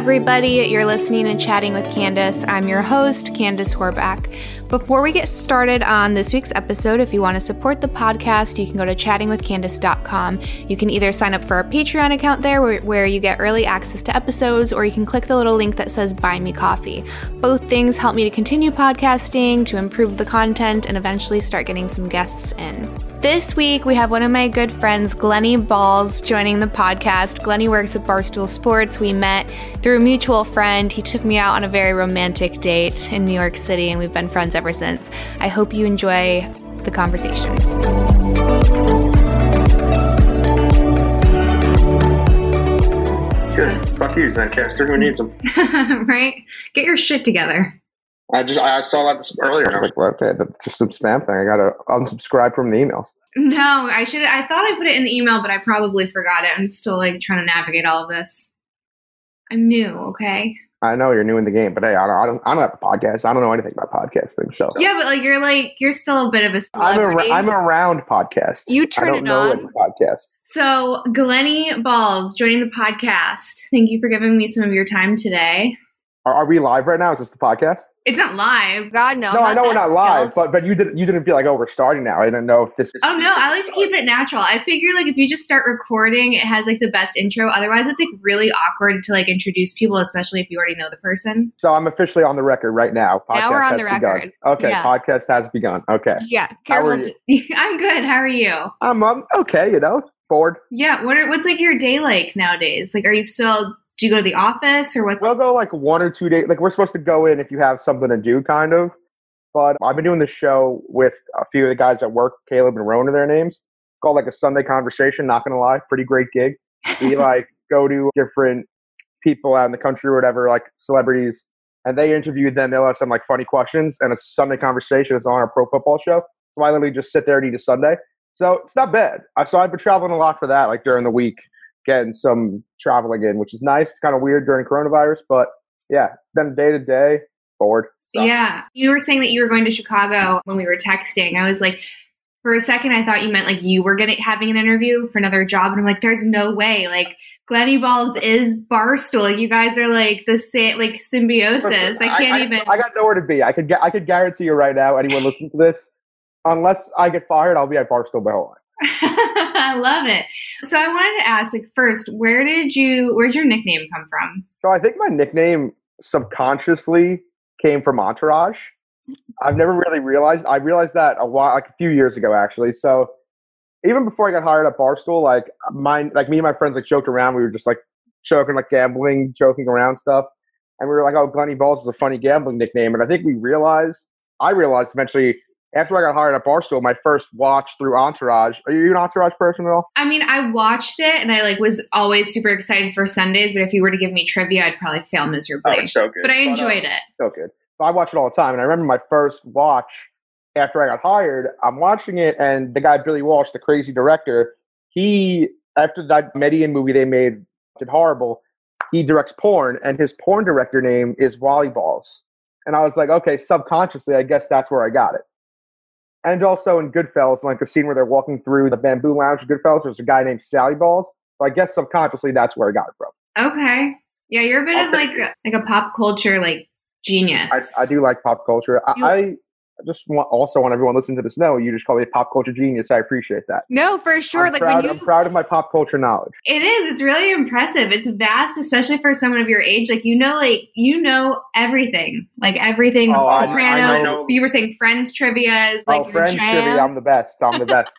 everybody. You're listening and chatting with Candice. I'm your host, Candice Horback. Before we get started on this week's episode, if you want to support the podcast, you can go to chattingwithcandice.com. You can either sign up for our Patreon account there where you get early access to episodes, or you can click the little link that says Buy Me Coffee. Both things help me to continue podcasting, to improve the content, and eventually start getting some guests in. This week, we have one of my good friends, Glenny Balls, joining the podcast. Glenny works at Barstool Sports. We met through a mutual friend. He took me out on a very romantic date in New York City, and we've been friends ever since. I hope you enjoy the conversation. Good. Fuck you, Zencaster. Who needs them? Right? Get your shit together. I saw that earlier. I was like, well, okay, that's just some spam thing. I got to unsubscribe from the emails. No, I thought I put it in the email, but I probably forgot it. I'm still like trying to navigate all of this. I'm new, okay? I know you're new in the game, but hey, I don't have a podcast. I don't know anything about podcasting. So. Yeah, but you're still a bit of a celebrity. I'm around podcasts. You turn it on. I don't know podcasts. So Glenny Balls joining the podcast. Thank you for giving me some of your time today. Are we live right now? Is this the podcast? It's not live. God, no. No, I know we're not live, but you didn't feel like, oh, we're starting now. I didn't know if this is... Oh, no. I like to keep it natural. I figure, if you just start recording, it has, the best intro. Otherwise, it's, really awkward to, introduce people, especially if you already know the person. So I'm officially on the record right now. Podcast now we're on the record. Begun. Okay, yeah. Podcast has begun. Okay. Yeah. Careful. I'm good. How are you? I'm okay, bored. Yeah. What's, your day like nowadays? Are you still... Do you go to the office or what? We'll go 1 or 2 days. We're supposed to go in if you have something to do, kind of. But I've been doing this show with a few of the guys at work, Caleb and Rowan are their names. It's called a Sunday Conversation, not going to lie. Pretty great gig. We go to different people out in the country or whatever, celebrities. And they interviewed them. They'll have some funny questions. And a Sunday Conversation is on our pro football show. So I literally just sit there and eat a Sunday. So it's not bad. So I've been traveling a lot for that, during the week. Getting some traveling in, which is nice. It's kind of weird during coronavirus, but yeah, then day to day, bored. So. Yeah. You were saying that you were going to Chicago when we were texting. I was for a second, I thought you meant you were having an interview for another job. And I'm there's no way. Glenny Balls is Barstool. You guys are the same, symbiosis. Listen, I got nowhere to be. I could guarantee you right now, anyone listening to this, unless I get fired, I'll be at Barstool my whole life. I love it. So I wanted to ask, first, where'd your nickname come from? So I think my nickname subconsciously came from Entourage. I've never really realized. I realized that a few years ago, actually. So even before I got hired at Barstool, me and my friends joked around. We were just joking, gambling, joking around stuff, and we were oh, Glenny Balls is a funny gambling nickname. And I think I realized eventually. After I got hired at Barstool, my first watch through Entourage. Are you an Entourage person at all? I mean, I watched it, and I was always super excited for Sundays. But if you were to give me trivia, I'd probably fail miserably. Oh, it's so good. But I enjoyed it. So good. So I watch it all the time, and I remember my first watch after I got hired. I'm watching it, and the guy Billy Walsh, the crazy director, he after that Median movie they made did horrible. He directs porn, and his porn director name is Wally Balls. And I was okay, subconsciously, I guess that's where I got it. And also in Goodfellas, the scene where they're walking through the bamboo lounge of Goodfellas, there's a guy named Sally Balls. So I guess subconsciously that's where I got it from. Okay. Yeah, you're a bit of a pop culture genius. I do like pop culture. I just want everyone listening to this know you just call me a pop culture genius. I appreciate that. No, for sure. I'm proud of my pop culture knowledge. It is. It's really impressive. It's vast, especially for someone of your age. You know everything. Everything. Oh, Sopranos. You were saying Friends trivia is Friends trivia. I'm the best.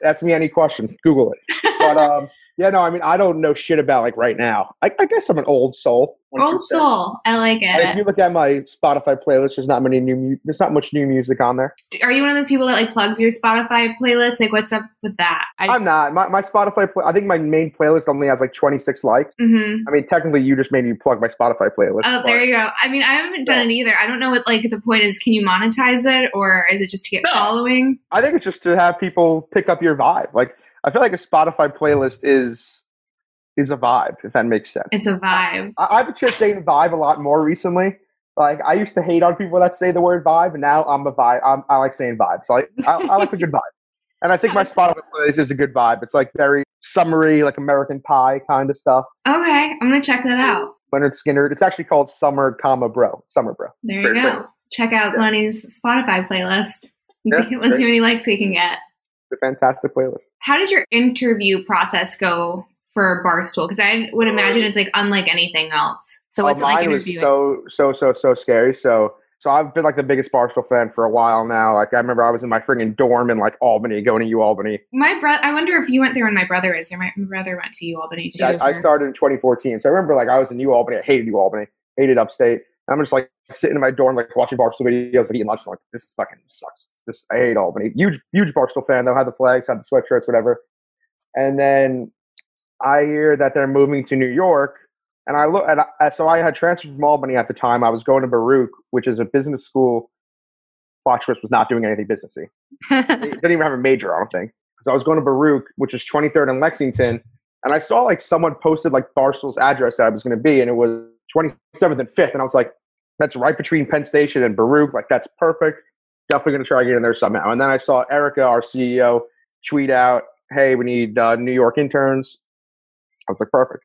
Ask me any questions. Google it. But yeah, no. I mean, I don't know shit about right now. I guess I'm an old soul. 100%. Old soul, I like it. If you look at my Spotify playlist, there's not much new music on there. Are you one of those people that plugs your Spotify playlist? What's up with that? I'm not. My Spotify. I think my main playlist only has 26 likes. Mm-hmm. I mean, technically, you just made me plug my Spotify playlist. Oh, there you go. I mean, I haven't done it either. I don't know what the point is. Can you monetize it, or is it just to get following? I think it's just to have people pick up your vibe. I feel like a Spotify playlist is a vibe, if that makes sense. It's a vibe. I've been saying vibe a lot more recently. I used to hate on people that say the word vibe, and now I'm a vibe. I like saying vibe. So I like a good vibe. And I think my Spotify playlist is a good vibe. It's very summery, American Pie kind of stuff. Okay, I'm going to check that out. Leonard Skinner. It's actually called Summer Bro. There you go. Check out Glenny's Spotify playlist. Let's see how many likes we can get. It's a fantastic playlist. How did your interview process go for Barstool? Because I would imagine it's like unlike anything else. So what's it like interviewing? So scary. So I've been like the biggest Barstool fan for a while now. Like I remember I was in my friggin' dorm in like Albany, going to U Albany. My brother, I wonder if you went there when my brother is there. My brother went to U Albany too. Yeah, I started in 2014. So I remember like I was in U Albany. I hated U Albany. Hated upstate. And I'm just like sitting in my dorm, like watching Barstool videos, like eating lunch. I'm like, this fucking sucks. I hate Albany. Huge Barstool fan though. Had the flags, had the sweatshirts, whatever. And then I hear that they're moving to New York. And I look, so I had transferred from Albany at the time. I was going to Baruch, which is a business school. Foxwoods was not doing anything businessy. They didn't even have a major, I don't think. So I was going to Baruch, which is 23rd and Lexington. And I saw like someone posted like Barstool's address that I was going to be, and it was 27th and 5th. And I was like, that's right between Penn Station and Baruch. Like that's perfect. Definitely going to try to get in there somehow. And then I saw Erica, our CEO, tweet out, "Hey, we need New York interns." I was like, perfect.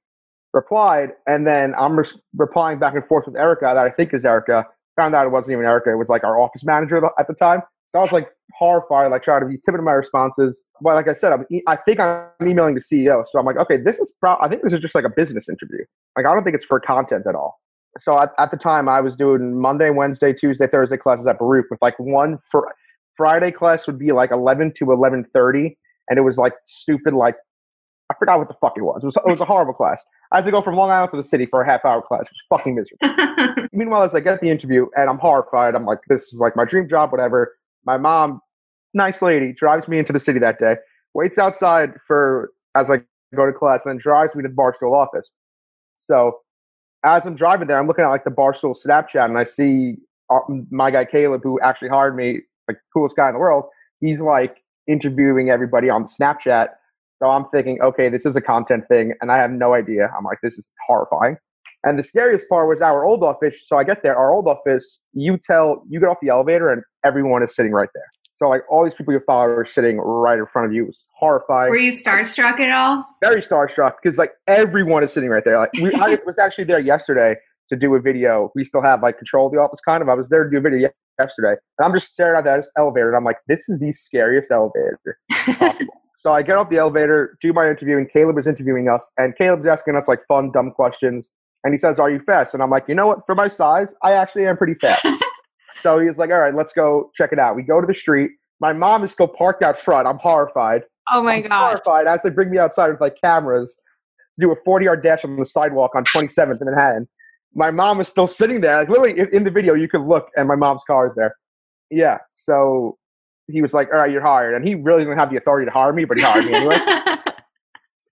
Replied, and then I'm replying back and forth with Erica that I think is Erica. Found out it wasn't even Erica. It was like our office manager at the time. So I was like horrified, like trying to be timid in my responses. But like I said, I think I'm emailing the CEO. So I'm like, okay, I think this is just like a business interview. Like I don't think it's for content at all. So at the time I was doing Monday, Wednesday, Tuesday, Thursday classes at Baruch with like one Friday class would be like 11 to 11:30. And it was like stupid, like I forgot what the fuck it was. It was a horrible class. I had to go from Long Island to the city for a half-hour class. It was fucking miserable. Meanwhile, as I get the interview, and I'm horrified. I'm like, this is like my dream job, whatever. My mom, nice lady, drives me into the city that day, waits outside as I go to class, and then drives me to the Barstool office. So as I'm driving there, I'm looking at like the Barstool Snapchat, and I see my guy Caleb, who actually hired me, like coolest guy in the world. He's like interviewing everybody on the Snapchat. So I'm thinking, okay, this is a content thing, and I have no idea. I'm like, this is horrifying. And the scariest part was our old office. So I get there, our old office, you get off the elevator, and everyone is sitting right there. So like all these people you follow are sitting right in front of you. It was horrifying. Were you starstruck at all? Very starstruck, because like everyone is sitting right there. Like I was actually there yesterday to do a video. We still have like control of the office, kind of. I was there to do a video yesterday, and I'm just staring at that elevator, and I'm like, this is the scariest elevator possible. So I get off the elevator, do my interview, and Caleb is interviewing us. And Caleb's asking us like fun, dumb questions. And he says, "Are you fast?" And I'm like, you know what? For my size, I actually am pretty fast. So he was like, all right, let's go check it out. We go to the street. My mom is still parked out front. I'm horrified. Oh, my God. Horrified. As they bring me outside with like cameras to do a 40-yard dash on the sidewalk on 27th in Manhattan. My mom is still sitting there. Like literally in the video, you could look, and my mom's car is there. Yeah, so he was like, all right, you're hired. And he really didn't have the authority to hire me, but he hired me anyway.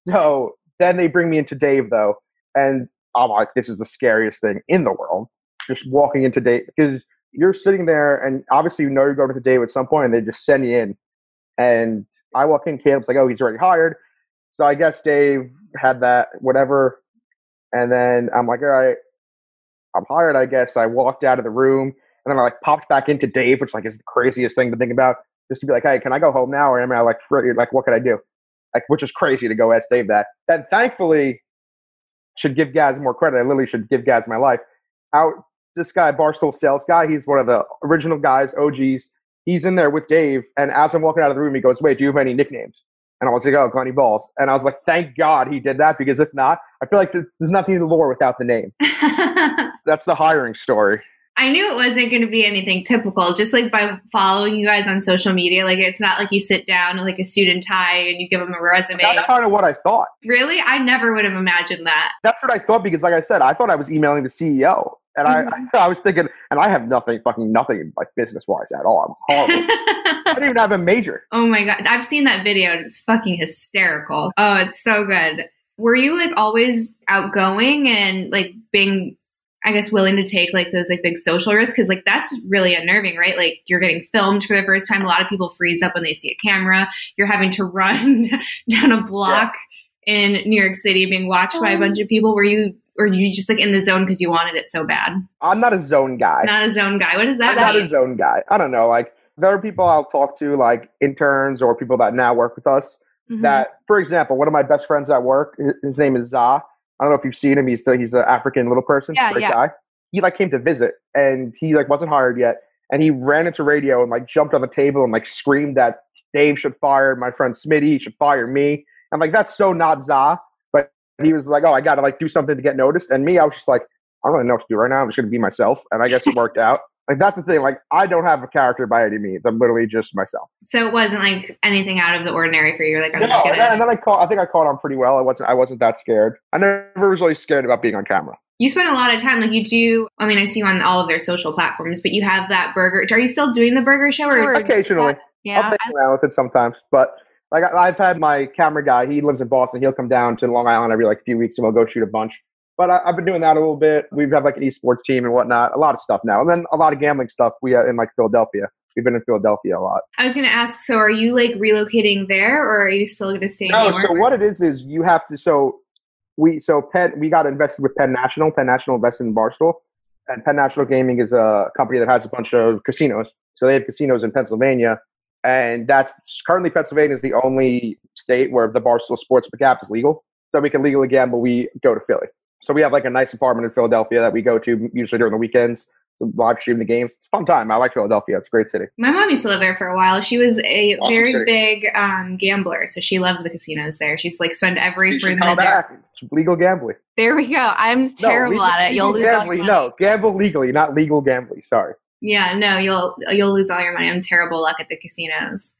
So then they bring me into Dave, though. And I'm like, this is the scariest thing in the world. Just walking into Dave. Because you're sitting there, and obviously you know you're going to Dave at some point, and they just send you in. And I walk in, Caleb's like, oh, he's already hired. So I guess Dave had that, whatever. And then I'm like, all right, I'm hired, I guess. So I walked out of the room. And then I like popped back into Dave, which like is the craziest thing to think about, just to be like, hey, can I go home now? Or am I like, what could I do? Like, which is crazy to go ask Dave that. That thankfully should give Gaz more credit. I literally should give Gaz my life. This guy, Barstool sales guy, he's one of the original guys, OGs. He's in there with Dave. And as I'm walking out of the room, he goes, wait, do you have any nicknames? And I was like, oh, Glenny Balls. And I was like, thank God he did that, because if not, I feel like there's nothing in the lore without the name. That's the hiring story. I knew it wasn't going to be anything typical, just like by following you guys on social media. Like, it's not like you sit down in like a suit and tie and you give them a resume. That's kind of what I thought. Really? I never would have imagined that. That's what I thought, because like I said, I thought I was emailing the CEO. And I was thinking, and I have nothing like business-wise at all. I'm horrible. I didn't even have a major. Oh my God. I've seen that video and it's fucking hysterical. Oh, it's so good. Were you like always outgoing and like being, I guess, willing to take like those like big social risks? Because like that's really unnerving, right? Like you're getting filmed for the first time. A lot of people freeze up when they see a camera. You're having to run down a block in New York City, being watched by a bunch of people. Were you just like in the zone because you wanted it so bad? I'm not a zone guy. Not a zone guy. What does that mean? I'm not a zone guy. I don't know. Like there are people I'll talk to, like interns or people that now work with us. Mm-hmm. That, for example, one of my best friends at work, his name is Za. I don't know if you've seen him. He's an African little person, guy. He like came to visit, and he like wasn't hired yet, and he ran into radio and like jumped on the table and like screamed that Dave should fire my friend Smitty. He should fire me. I'm like, that's so not Za. But he was like, oh, I got to like do something to get noticed. And me, I was just like, I don't really know what to do right now. I'm just going to be myself. And I guess it worked out. Like, that's the thing. Like, I don't have a character by any means. I'm literally just myself. So it wasn't like anything out of the ordinary for you. You're like, I'm just going to. And then I caught on pretty well. I wasn't that scared. I never was really scared about being on camera. You spend a lot of time, like you do. I mean, I see you on all of their social platforms, but you have that burger. Are you still doing the burger show? Or occasionally. Yeah. I'll play around with it sometimes, but. Like I've had my camera guy, he lives in Boston. He'll come down to Long Island every like few weeks and we'll go shoot a bunch. But I've been doing that a little bit. We have like an esports team and whatnot, a lot of stuff now. And then a lot of gambling stuff we in like Philadelphia. We've been in Philadelphia a lot. I was going to ask, so are you like relocating there or are you still going to stay? No, so what it is you have to, we got invested with Penn National. Penn National invested in Barstool. And Penn National Gaming is a company that has a bunch of casinos. So they have casinos in Pennsylvania. And that's currently Pennsylvania is the only state where the Barstool Sports per cap is legal. So we can legally gamble. We go to Philly. So we have like a nice apartment in Philadelphia that we go to usually during the weekends. So live stream the games. It's a fun time. I like Philadelphia. It's a great city. My mom used to live there for a while. She was a awesome very city. Big gambler. So she loved the casinos there. She's like spend every free minute there. Legal gambling. There we go. I'm terrible at it. You'll lose all your money. No, gamble legally, not legal gambling. Sorry. Yeah, no, you'll lose all your money. I'm terrible luck at the casinos.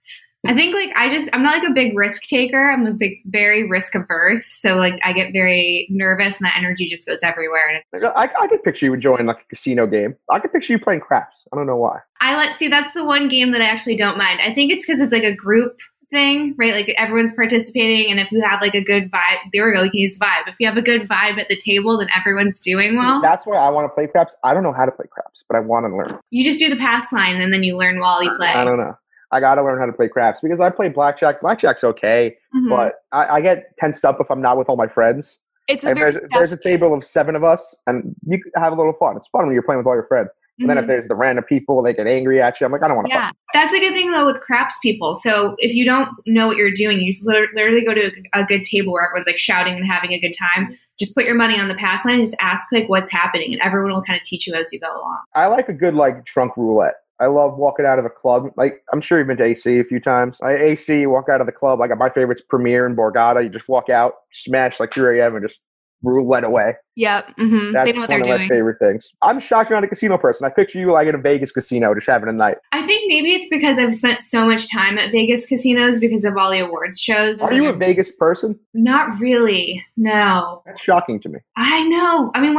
I think like I'm not like a big risk taker. I'm very risk averse. So like I get very nervous and that energy just goes everywhere. And it's I could picture you enjoying like a casino game. I could picture you playing craps. I don't know why. That's the one game that I actually don't mind. I think it's because it's like a group thing, right? Like everyone's participating, and if you have like a good vibe, there we go. You can use vibe. If you have a good vibe at the table, then everyone's doing well. That's why I want to play craps. I don't know how to play craps, but I want to learn. You just do the pass line, and then you learn while you play. I don't know. I gotta learn how to play craps because I play blackjack. Blackjack's okay, but I get tensed up if I'm not with all my friends. There's a table of 7 of us, and you have a little fun. It's fun when you're playing with all your friends. And then if there's the random people, they get angry at you. I'm like, I don't want to. Yeah, that's a good thing though with craps people. So if you don't know what you're doing, you just literally go to a good table where everyone's like shouting and having a good time. Just put your money on the pass line and just ask like what's happening, and everyone will kind of teach you as you go along. I like a good like drunk roulette. I love walking out of a club. Like I'm sure you've been to AC a few times. You walk out of the club. Like my favorite's Premier in Borgata. You just walk out, smash like 3 a.m. and just roulette away. Yep. Mm-hmm. That's one of my favorite things. I'm shocked you're not a casino person. I picture you like in a Vegas casino just having a night. I think maybe it's because I've spent so much time at Vegas casinos because of all the awards shows. Are you a Vegas person? Not really. No. That's shocking to me. I know. I mean,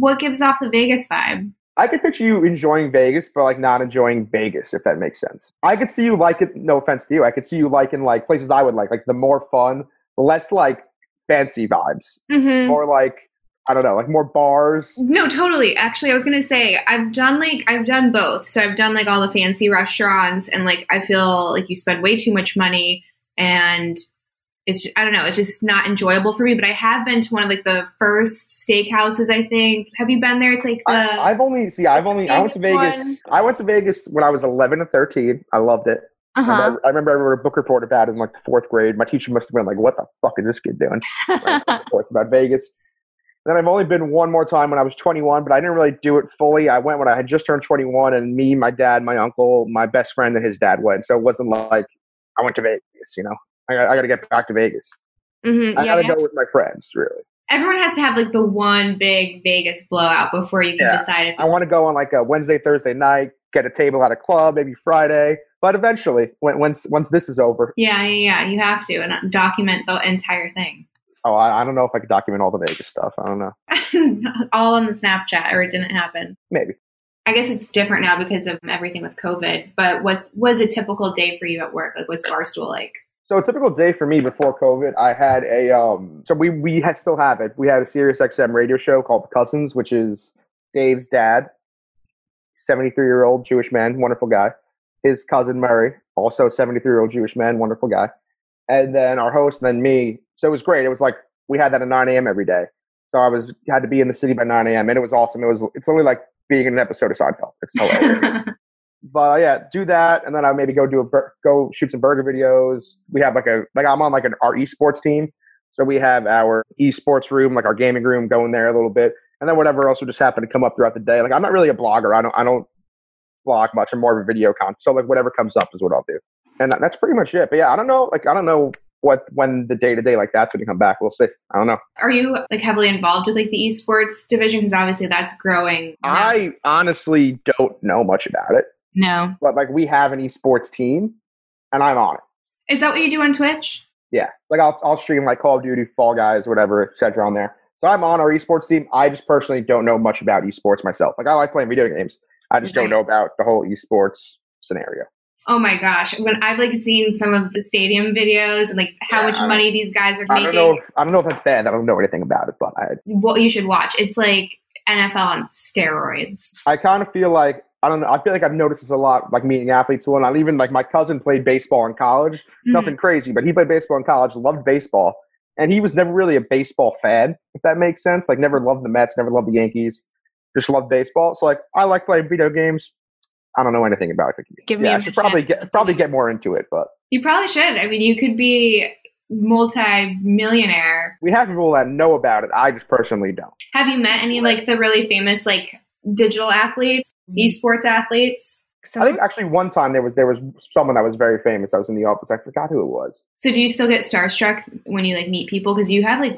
what gives off the Vegas vibe? I could picture you enjoying Vegas, but like not enjoying Vegas, if that makes sense. I could see you like it. No offense to you. I could see you liking like places I would like the more fun, less like fancy vibes, or like I don't know, like more bars. No, totally. Actually, I was gonna say I've done both. So I've done like all the fancy restaurants, and like I feel like you spend way too much money, and it's I don't know, it's just not enjoyable for me. But I have been to one of like the first steakhouses. I think. Have you been there? It's like I went to Vegas. I went to Vegas when I was 11 or 13. I loved it. I remember I wrote a book report about it in like the 4th grade. My teacher must have been like, what the fuck is this kid doing? Reports about Vegas. And then I've only been one more time when I was 21, but I didn't really do it fully. I went when I had just turned 21, and me, my dad, my uncle, my best friend, and his dad went. So it wasn't like I went to Vegas, you know. I got to get back to Vegas. I got to go with my friends, really. Everyone has to have like the one big Vegas blowout before you can decide. I want to go on like a Wednesday, Thursday night, get a table at a club, maybe Friday. But eventually, once this is over. Yeah. You have to and document the entire thing. Oh, I don't know if I could document all the Vegas stuff. I don't know. All on the Snapchat, or it didn't happen. Maybe. I guess it's different now because of everything with COVID. But what was a typical day for you at work? Like, what's Barstool like? So a typical day for me before COVID, I had a so we still have it. We had a Sirius XM radio show called The Cousins, which is Dave's dad, 73-year-old Jewish man, wonderful guy. His cousin Murray, also 73-year-old Jewish man, wonderful guy. And then our host, and then me. So it was great. It was like we had that at 9 a.m. every day. So I had to be in the city by 9 a.m. and it was awesome. It's only like being in an episode of Seinfeld. It's hilarious. But yeah, do that, and then I maybe go shoot some burger videos. We have like I'm on like an our esports team. So we have our esports room, like our gaming room, go in there a little bit. And then whatever else would just happen to come up throughout the day. Like, I'm not really a blogger. I don't blog much. I'm more of a video content. So like whatever comes up is what I'll do. And that's pretty much it. But yeah, I don't know when the day-to-day like that's going to come back. We'll see. I don't know. Are you like heavily involved with like the esports division? Because obviously that's growing now. I honestly don't know much about it. No. But like we have an esports team and I'm on it. Is that what you do on Twitch? Yeah. Like I'll stream like Call of Duty, Fall Guys, whatever, et cetera on there. So I'm on our esports team. I just personally don't know much about esports myself. Like I like playing video games. I just don't know about the whole esports scenario. Oh my gosh. When I've like seen some of the stadium videos and like how much money these guys are making. I don't know if that's bad. I don't know anything about it, but well, you should watch. It's like NFL on steroids. I kind of feel like, I don't know. I feel like I've noticed this a lot, like meeting athletes. Well, and even like my cousin played baseball in college, nothing crazy, but he played baseball in college, loved baseball. And he was never really a baseball fan, if that makes sense. Like never loved the Mets, never loved the Yankees, just loved baseball. So like I like playing video games. I don't know anything about it. I should probably get more into it, but you probably should. I mean, you could be multi-millionaire. We have people that know about it. I just personally don't. Have you met any like the really famous like digital athletes, esports athletes? Someone? I think actually one time there was someone that was very famous. I was in the office. I forgot who it was. So do you still get starstruck when you like meet people? Because you have like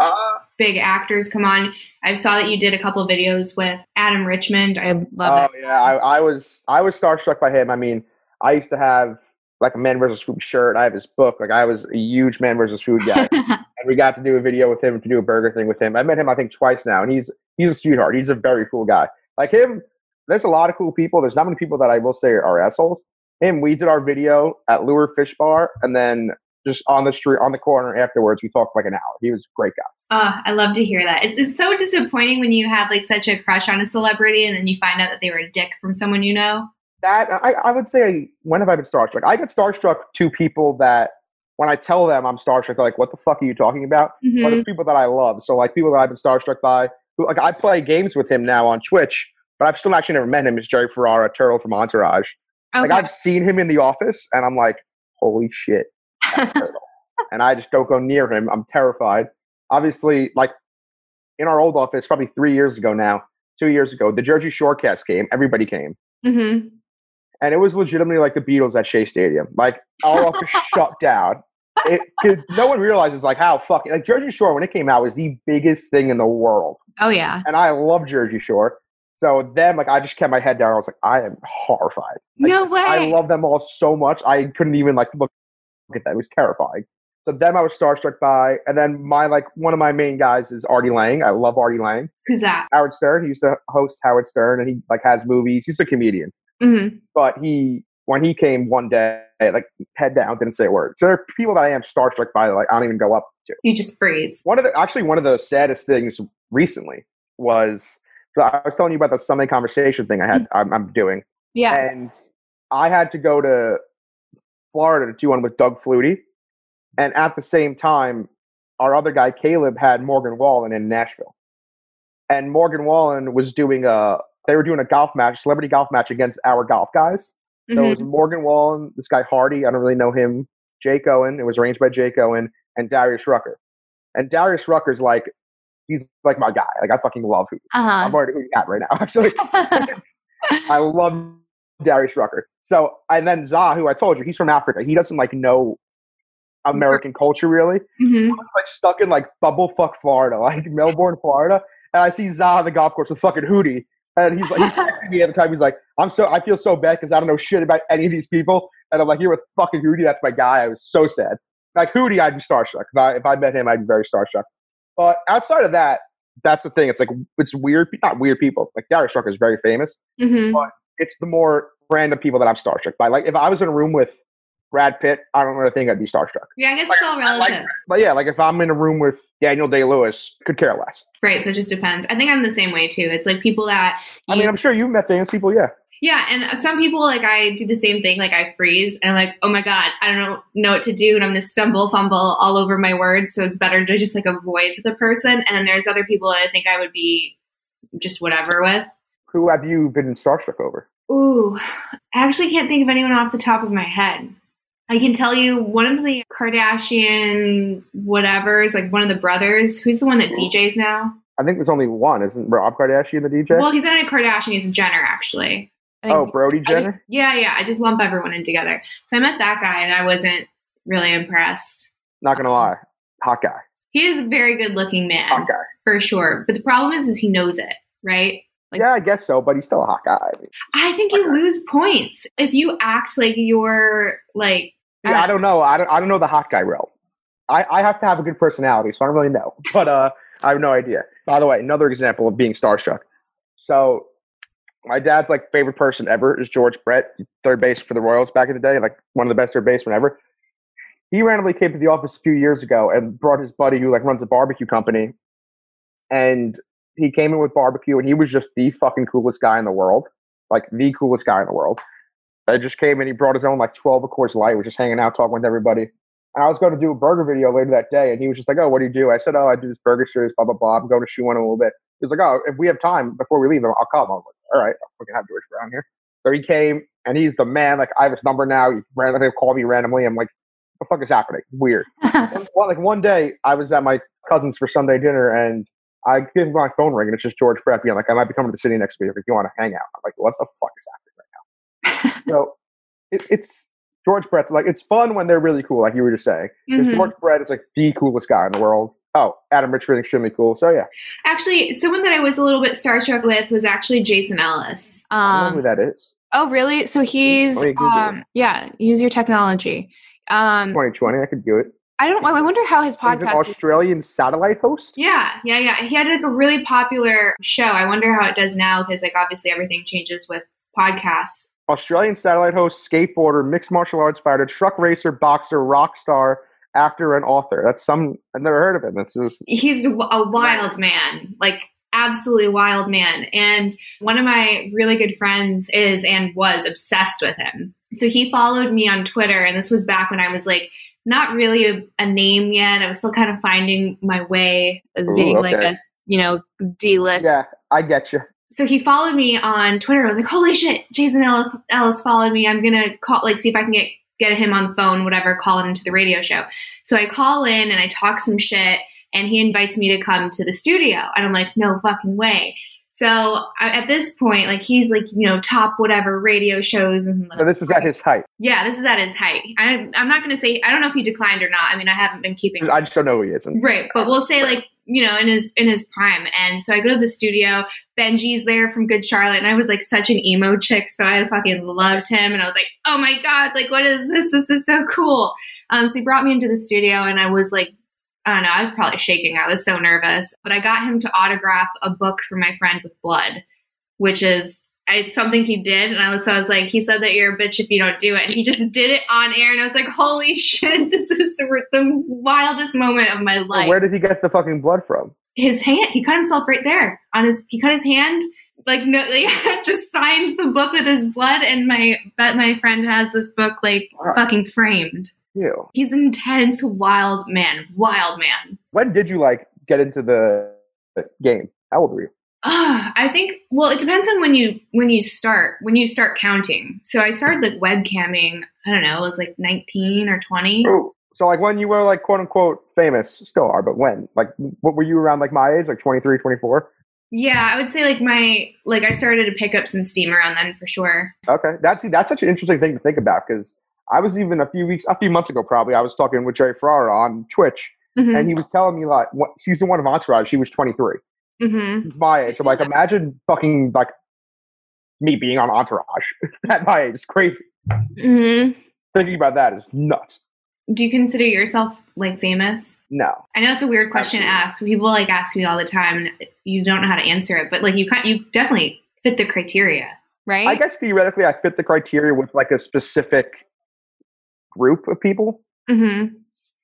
big actors come on. I saw that you did a couple of videos with Adam Richmond. I love that. Oh yeah, I was starstruck by him. I mean, I used to have like a Man vs. Food shirt. I have his book. Like I was a huge Man vs. Food guy, and we got to do a video with him, to do a burger thing with him. I met him I think twice now, and he's a sweetheart. He's a very cool guy. Like him. There's a lot of cool people. There's not many people that I will say are assholes. And we did our video at Lure Fish Bar, and then just on the street, on the corner afterwards, we talked like an hour. He was a great guy. Oh, I love to hear that. It's so disappointing when you have like such a crush on a celebrity, and then you find out that they were a dick from someone you know. That I would say, when have I been starstruck? I get starstruck to people that when I tell them I'm starstruck, they're like, "What the fuck are you talking about?" Mm-hmm. But it's people that I love. So like people that I've been starstruck by, who, like I play games with him now on Twitch. But I've still actually never met him. It's Jerry Ferrara, Turtle from Entourage. Okay. Like I've seen him in the office, and I'm like, holy shit, that's Turtle. And I just don't go near him. I'm terrified. Obviously, like in our old office, probably 2 years ago, the Jersey Shore cats came. Everybody came. Mm-hmm. And it was legitimately like the Beatles at Shea Stadium. Like our office shut down. No one realizes like how fucking like Jersey Shore when it came out was the biggest thing in the world. Oh yeah. And I love Jersey Shore. So then, like, I just kept my head down. I was like, I am horrified. Like, no way. I love them all so much. I couldn't even, like, look at that. It was terrifying. So then I was starstruck by, and then one of my main guys is Artie Lang. I love Artie Lang. Who's that? Howard Stern. He used to host Howard Stern, and he, like, has movies. He's a comedian. Mm-hmm. But when he came one day, like, head down, didn't say a word. So there are people that I am starstruck by that, like, I don't even go up to. You just freeze. One of the saddest things recently was... I was telling you about the Sunday conversation thing I'm doing. Yeah. And I had to go to Florida to do one with Doug Flutie. And at the same time, our other guy, Caleb, had Morgan Wallen in Nashville. And Morgan Wallen was doing a golf match, celebrity golf match against our golf guys. So it was Morgan Wallen, this guy Hardy, I don't really know him, Jake Owen. It was arranged by Jake Owen and Darius Rucker. And Darius Rucker's like, he's like my guy. Like I fucking love Hootie. I'm already Hootie right now, actually. I love Darius Rucker. So, and then Za, who I told you, he's from Africa. He doesn't like know American culture really. Mm-hmm. I was like stuck in like bumblefuck Florida, like Melbourne, Florida. And I see Za on the golf course with fucking Hootie. And he's like, he texted me at the time. He's like, I feel so bad because I don't know shit about any of these people. And I'm like, you're with fucking Hootie. That's my guy. I was so sad. Like Hootie, I'd be starstruck. If I met him, I'd be very starstruck. But outside of that, that's the thing. It's like, it's weird, not weird people. Like Darius Rucker is very famous, but it's the more random people that I'm starstruck by. Like if I was in a room with Brad Pitt, I don't really think I'd be starstruck. Yeah, I guess like, it's all relative. But yeah, like if I'm in a room with Daniel Day-Lewis, could care less. Right. So it just depends. I think I'm the same way too. It's like people that... I'm sure you've met famous people. Yeah. Yeah. And some people, like I do the same thing. Like I freeze and I'm like, oh my God, I don't know what to do. And I'm going to fumble all over my words. So it's better to just like avoid the person. And then there's other people that I think I would be just whatever with. Who have you been starstruck over? Ooh, I actually can't think of anyone off the top of my head. I can tell you one of the Kardashian whatevers, like one of the brothers, who's the one that DJs now? I think there's only one. Isn't Rob Kardashian the DJ? Well, he's not a Kardashian. He's a Jenner, actually. Brody Jenner? I just lump everyone in together. So I met that guy, and I wasn't really impressed. Not going to lie. Hot guy. He is a very good-looking man. Hot guy. For sure. But the problem is he knows it, right? Like, yeah, I guess so, but he's still a hot guy. I think you lose points if you act like you're, like... Yeah, I don't know. I don't know the hot guy realm. I have to have a good personality, so I don't really know. But I have no idea. By the way, another example of being starstruck. So my dad's like favorite person ever is George Brett, third base for the Royals back in the day, like one of the best third basemen ever. He randomly came to the office a few years ago and brought his buddy who like runs a barbecue company. And he came in with barbecue, and he was just the fucking coolest guy in the world. Like the coolest guy in the world. I just came in, he brought his own like 12 of Coors Light, was just hanging out, talking with everybody. And I was going to do a burger video later that day, and he was just like, oh, what do you do? I said, oh, I do this burger series, blah, blah, blah. I'm going to shoot one in a little bit. He was like, oh, if we have time before we leave, I'll call him. I was like, all right, we can have George Brown here. So he came, and he's the man. Like, I have his number now. He randomly called me randomly. I'm like, what the fuck is happening? Weird. Well, like one day, I was at my cousin's for Sunday dinner, and I give my phone ring, and it's just George Brett being like, I might be coming to the city next week. Like, you want to hang out? I'm like, what the fuck is happening? So it's George Brett's like, it's fun when they're really cool, like you were just saying. Mm-hmm. George Brett is like the coolest guy in the world. Oh, Adam Richford is extremely cool. So yeah. Actually, someone that I was a little bit starstruck with was actually Jason Ellis. I don't know who that is. Oh, really? So he's use your technology. 2020, I could do it. I wonder how his podcast. He's an Australian satellite host? Yeah. He had like a really popular show. I wonder how it does now because like obviously everything changes with podcasts. Australian satellite host, skateboarder, mixed martial arts fighter, truck racer, boxer, rock star, actor, and author. I've never heard of him. He's a wild man, like absolutely wild man. And one of my really good friends is and was obsessed with him. So he followed me on Twitter, and this was back when I was like, not really a name yet. I was still kind of finding my way as being like a, D-list. Yeah, I get you. So he followed me on Twitter. I was like, holy shit, Jason Ellis followed me. I'm going to call, like, see if I can get him on the phone, whatever, call into the radio show. So I call in and I talk some shit and he invites me to come to the studio. And I'm like, no fucking way. So at this point, like he's like, top whatever radio shows. And like, so this is at his height. Yeah, this is at his height. I'm not going to say, I don't know if he declined or not. I mean, I haven't been keeping. I just don't know who he is. Right. But we'll say like, in his prime. And so I go to the studio, Benji's there from Good Charlotte. And I was like such an emo chick. So I fucking loved him. And I was like, oh my God, like, what is this? This is so cool. So he brought me into the studio and I was like, I don't know, I was probably shaking. I was so nervous, but I got him to autograph a book for my friend with blood, which is it's something he did. And I was like, he said that you're a bitch if you don't do it. And he just did it on air. And I was like, holy shit, this is the wildest moment of my life. Where did he get the fucking blood from? His hand. He cut himself right there he cut his hand. Like, no, just signed the book with his blood. And my friend has this book like fucking framed. Ew. He's an intense, wild man. When did you like get into the game? How old were you? I think, well, it depends on when you start counting. So I started like webcamming, I don't know, it was like 19 or 20. Ooh. So like when you were like quote unquote famous, still are, but when? Like what were you around like my age, like 23, 24? Yeah, I would say like I started to pick up some steam around then for sure. Okay. That's such an interesting thing to think about because I was even a few months ago probably, I was talking with Jerry Ferrara on Twitch and he was telling me like season 1 of Entourage, he was 23. Mm-hmm. My age. I'm like, imagine fucking like me being on Entourage at my age. It's crazy. Mm-hmm. Thinking about that is nuts. Do you consider yourself like famous? No. I know it's a weird question to ask. People like ask me all the time. And you don't know how to answer it, but like you definitely fit the criteria, right? I guess theoretically, I fit the criteria with like a specific group of people. Mm-hmm.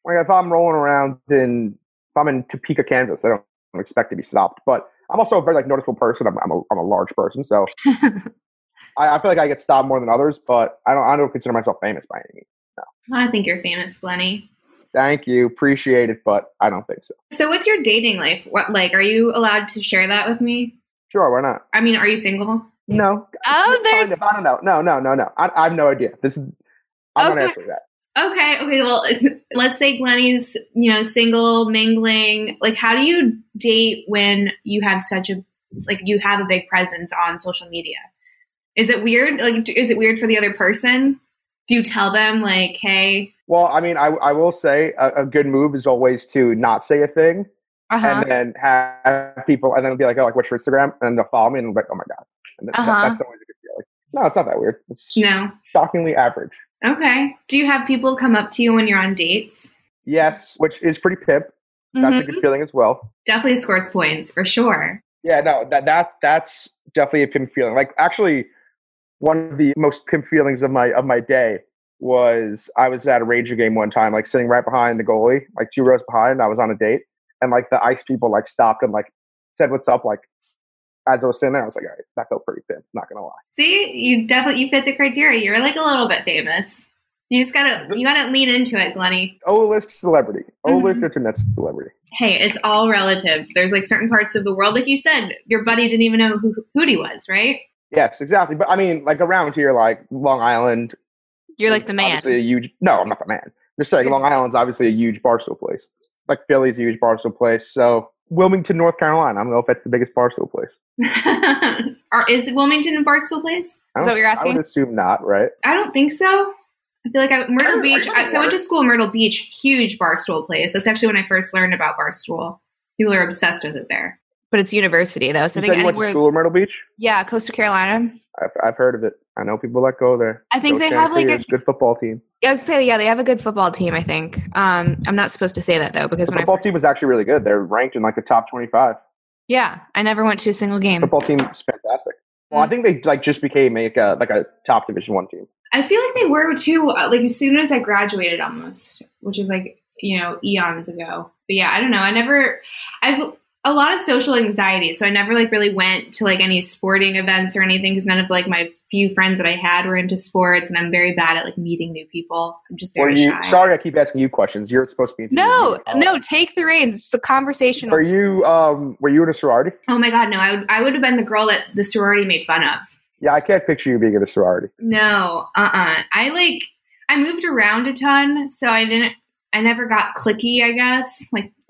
Like if I'm rolling around if I'm in Topeka, Kansas, I don't expect to be stopped, but I'm also a very like noticeable person. I'm a large person, so I feel like I get stopped more than others, but I don't consider myself famous by any means. No. I think you're famous, Glenny. Thank you, appreciate it, but I don't think so. So, what's your dating life? What like are you allowed to share that with me? Sure, why not? I mean, are you single? No. Oh, there's. I don't know. No. I have no idea. This is. I'm not answering that. Okay. Well, let's say Glenny's, single, mingling. Like, how do you date when you have such a, you have a big presence on social media? Is it weird? Is it weird for the other person? Do you tell them, hey? Well, I mean, I will say a good move is always to not say a thing. Uh-huh. And then have people, and then be like, oh, what's your Instagram? And then they'll follow me, and I'm like, oh my God. And that's always a good feeling. No, it's not that weird. It's shockingly average. Okay. Do you have people come up to you when you're on dates? Yes, which is pretty pimp. That's a good feeling as well. Definitely scores points, for sure. Yeah, no, that's definitely a pimp feeling. Actually, one of the most pimp feelings of my day was I was at a Ranger game one time, sitting right behind the goalie, 2 rows behind. I was on a date. And the ice people stopped and said what's up. As I was sitting there, I was like, all right, that felt pretty pimp, not gonna lie. See, you fit the criteria. You're a little bit famous. You just gotta lean into it, Glenny. O-list celebrity. O-list internet celebrity. Hey, it's all relative. There's certain parts of the world, you said, your buddy didn't even know who Hootie was, right? Yes, exactly. But I mean, around here, Long Island. You're the man. Obviously a huge. No, I'm not the man. I'm just saying, Long Island's obviously a huge Barstool place. Philly's a huge Barstool place. So Wilmington, North Carolina. I don't know if that's the biggest Barstool place. Is Wilmington a Barstool place? Is that what you're asking? I would assume not, right? I don't think so. I feel Myrtle Beach. I went to school in Myrtle Beach. Huge Barstool place. That's actually when I first learned about Barstool. People are obsessed with it there. But it's university, though. So you went to school in Myrtle Beach? Yeah, Coastal Carolina. I've heard of it. I know people go there. I think they have a good football team. I was saying, yeah, they have a good football team, I think. I'm not supposed to say that, though, because the football team was actually really good. They're ranked in the top 25. Yeah, I never went to a single game. Football team is fantastic. Well, I think they just became a top Division I team. I feel like they were too. As soon as I graduated, almost, which is eons ago. But yeah, I don't know. I've a lot of social anxiety, so I never really went to any sporting events or anything because none of my few friends that I had were into sports, and I'm very bad at meeting new people. I'm just very shy. Sorry, I keep asking you questions. You're supposed to be. No, take the reins. It's a conversation. Were you in a sorority? Oh my God, no! I would have been the girl that the sorority made fun of. Yeah, I can't picture you being in a sorority. No, I moved around a ton, so I never got cliquey, I guess.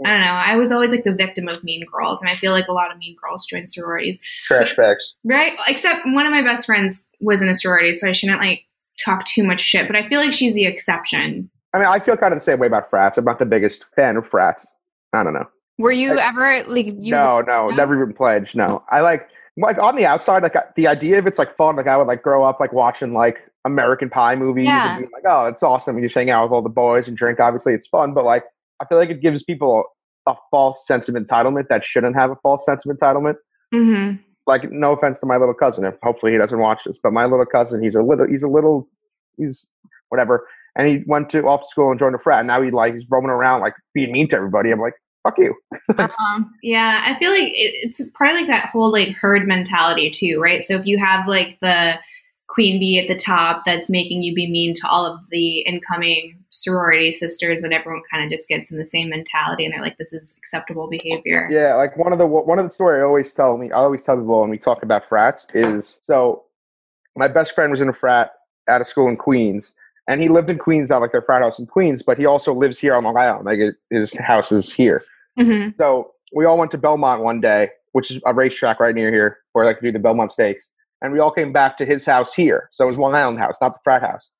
I don't know. I was always the victim of mean girls, and I feel a lot of mean girls join sororities. Trash bags. Right? Except one of my best friends was in a sorority, so I shouldn't talk too much shit, but I feel she's the exception. I mean, I feel kind of the same way about frats. I'm not the biggest fan of frats. I don't know. Were you ever No, never even pledged. No. I on the outside, the idea of it's fun. I would grow up watching American Pie movies and being oh, it's awesome. You just hang out with all the boys and drink. Obviously, it's fun, but I feel it gives people a false sense of entitlement that shouldn't have a false sense of entitlement. Mm-hmm. No offense to my little cousin, and hopefully he doesn't watch this, but my little cousin, he's whatever, and he went off to school and joined a frat, and now he's roaming around being mean to everybody. I'm like, fuck you. Yeah, I feel it's part of that whole herd mentality too, right? So if you have the queen bee at the top that's making you be mean to all of the incoming sorority sisters, and everyone kind of just gets in the same mentality, and they're this is acceptable behavior. Yeah, one of the story I always tell people when we talk about frats is, so my best friend was in a frat out of school in Queens, and he lived in Queens at their frat house in Queens, but he also lives here on Long Island. His house is here. Mm-hmm. So we all went to Belmont one day, which is a racetrack right near here where do the Belmont Stakes. And we all came back to his house here. So it was Long Island house, not the frat house.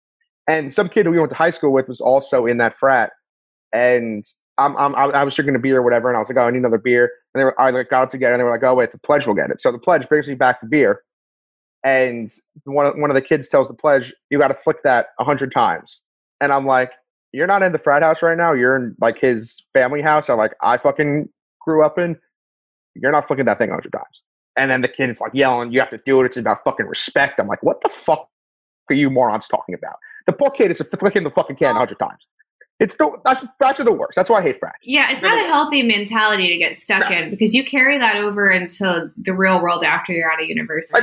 And some kid we went to high school with was also in that frat. And I was drinking a beer or whatever. And I was like, oh, I need another beer. And I got up to get it. And they were like, oh, wait, the pledge will get it. So the pledge brings me back the beer. And one of the kids tells the pledge, you got to flick that 100 times. And I'm like, you're not in the frat house right now. You're in his family house. I fucking grew up in. You're not flicking that thing 100 times. And then the kid is yelling, you have to do it. It's about fucking respect. I'm like, what the fuck are you morons talking about? The poor kid is flicking the fucking can 100 times. Frats are the worst. That's why I hate frats. Yeah, it's not a healthy mentality to get stuck in, because you carry that over into the real world after you're out of university.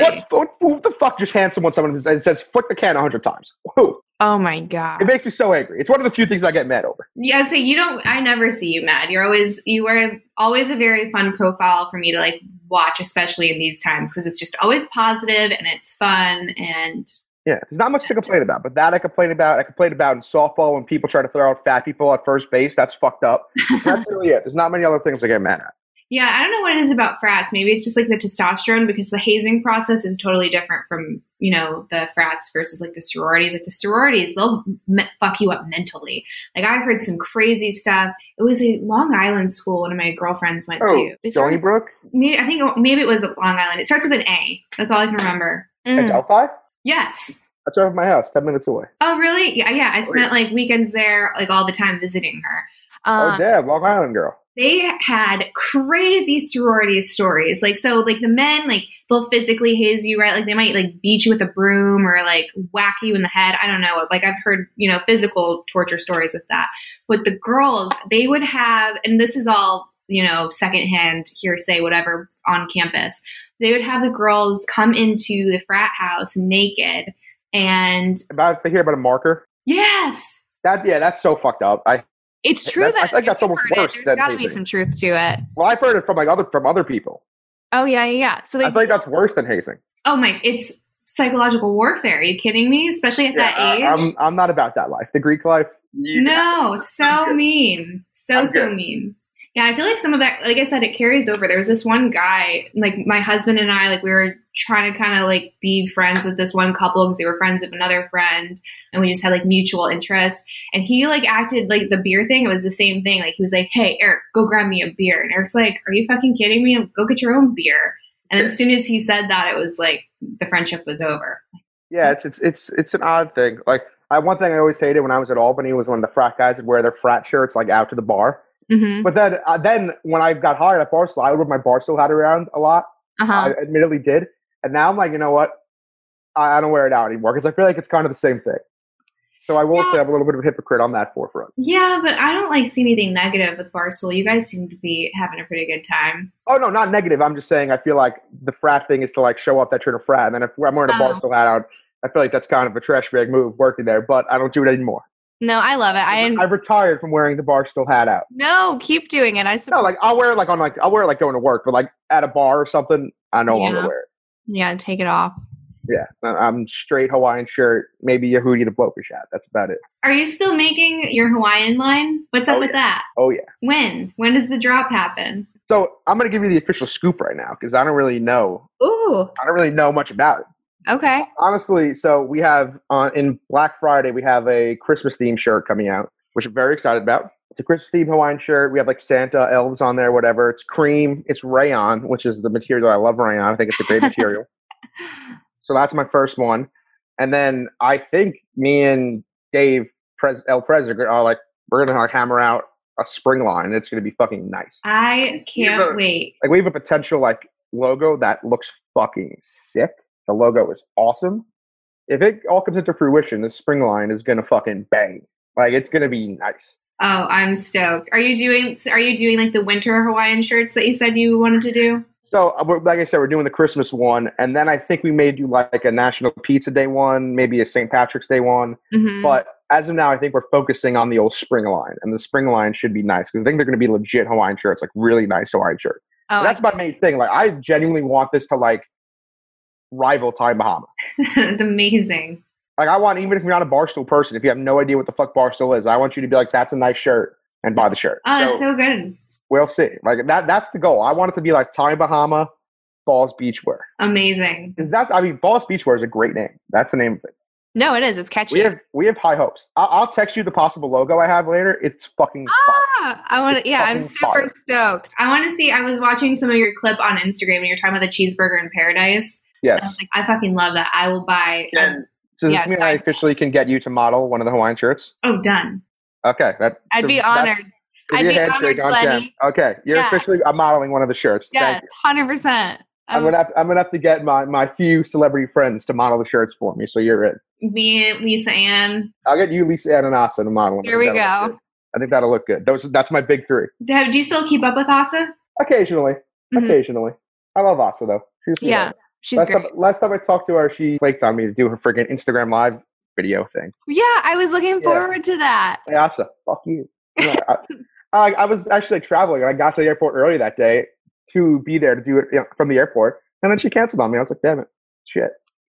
Who the fuck just hands someone and says, flick the can 100 times? Who? Oh my God. It makes me so angry. It's one of the few things I get mad over. Yeah, so I never see you mad. You are always a very fun profile for me to watch, especially in these times, because it's just always positive and it's fun and Yeah, there's not much to complain about, but that I complain about. I complain about in softball when people try to throw out fat people at first base. That's fucked up. That's really it. There's not many other things I get mad at. Yeah, I don't know what it is about frats. Maybe it's just like the testosterone, because the hazing process is totally different from, you know, the frats versus like the sororities. Like the sororities, they'll fuck you up mentally. Like I heard some crazy stuff. It was a Long Island school one of my girlfriends went to. Stony Brook? I think maybe it was at Long Island. It starts with an A. That's all I can remember. Mm. Delphi? Yes. That's right from my house, 10 minutes away. Oh, really? Yeah. I spent like weekends there, like all the time visiting her. Long Island girl. They had crazy sorority stories. Like, so like the men, like they'll physically haze you, right? Like they might like beat you with a broom or like whack you in the head. I don't know. Like I've heard, you know, physical torture stories with that. But the girls, they would have, and this is all, you know, secondhand hearsay, whatever, on campus. They would have the girls come into the frat house naked and... About to hear about a marker? Yes! That's so fucked up. It's true that... I think that's almost worse than hazing. There's got to be some truth to it. Well, I've heard it from like other people. Oh, yeah. So I think that's worse than hazing. Oh, my... It's psychological warfare. Are you kidding me? Especially at that age? I'm not about that life. The Greek life? Yeah. No, so mean. So mean. Yeah, I feel like some of that, like I said, it carries over. There was this one guy, like my husband and I, like we were trying to kind of like be friends with this one couple because they were friends with another friend, and we just had like mutual interests. And he like acted like the beer thing. It was the same thing. Like he was like, "Hey, Eric, go grab me a beer." And Eric's like, "Are you fucking kidding me? Go get your own beer." And as soon as he said that, it was like the friendship was over. Yeah, it's an odd thing. Like one thing I always hated when I was at Albany was when the frat guys would wear their frat shirts like out to the bar. Mm-hmm. But then when I got hired at Barstool, I would wear my Barstool hat around a lot. Uh-huh. I admittedly did. And now I'm like, you know what? I don't wear it out anymore because I feel like it's kind of the same thing. So I will say I'm a little bit of a hypocrite on that forefront. Yeah, but I don't see anything negative with Barstool. You guys seem to be having a pretty good time. Oh, no, not negative. I'm just saying I feel like the frat thing is to show up that you're in a frat. And then if I'm wearing a Barstool hat out, I feel like that's kind of a trash bag move working there. But I don't do it anymore. No, I love it. I retired from wearing the Barstool hat out. No, keep doing it. I'll wear it I'll wear it going to work, but at a bar or something, I no longer wear it. Yeah, take it off. Yeah, I'm straight Hawaiian shirt, maybe a Hootie to Blokish hat. That's about it. Are you still making your Hawaiian line? What's up with that? Oh yeah. When does the drop happen? So I'm gonna give you the official scoop right now because I don't really know. Ooh. I don't really know much about it. Okay. Honestly, so we have in Black Friday, we have a Christmas themed shirt coming out, which I'm very excited about. It's a Christmas themed Hawaiian shirt. We have Santa, elves on there, whatever. It's cream. It's rayon, which is the material. I love rayon. I think it's a great material. So that's my first one. And then I think me and Dave, El Prez, are we're going to hammer out a spring line. It's going to be fucking nice. I can't wait. We have a potential logo that looks fucking sick. The logo is awesome. If it all comes into fruition, the spring line is gonna fucking bang. It's gonna be nice. Oh, I'm stoked. Are you doing the winter Hawaiian shirts that you said you wanted to do? So, like I said, we're doing the Christmas one, and then I think we may do a National Pizza Day one, maybe a St. Patrick's Day one. Mm-hmm. But as of now, I think we're focusing on the old spring line, and the spring line should be nice because I think they're gonna be legit Hawaiian shirts, really nice Hawaiian shirts. Oh, and that's my main thing. I genuinely want this to rival Time Bahama. It's amazing. I want, even if you're not a Barstool person, if you have no idea what the fuck Barstool is, I want you to be that's a nice shirt and buy the shirt. Oh, that's so good. We'll see. That's the goal. I want it to be Time Bahama, Falls Beachwear. Amazing. Falls Beachwear is a great name. That's the name of it. No, it is. It's catchy. We have high hopes. I'll text you the possible logo I have later. It's fucking fire. I'm super stoked. I want to see. I was watching some of your clip on Instagram and you're talking about the cheeseburger in paradise. Yes. I was I fucking love that. I will buy. So does this mean I officially can get you to model one of the Hawaiian shirts? Oh, done. Okay. I'd be honored. I'd be honored, Glenny. Okay. You're officially modeling one of the shirts. Yes, 100%. I'm gonna have to get my few celebrity friends to model the shirts for me, so you're in. Me, Lisa Ann. I'll get you, Lisa Ann, and Asa to model them. Here we go. I think that'll look good. That's my big three. Do you still keep up with Asa? Occasionally. Mm-hmm. Occasionally. I love Asa, though. Yeah. She's great. Last time I talked to her, she flaked on me to do her freaking Instagram live video thing. Yeah, I was looking forward to that. Hey, Asa, fuck you. I was actually traveling, and I got to the airport early that day to be there to do it from the airport, and then she canceled on me. I was like, damn it. Shit.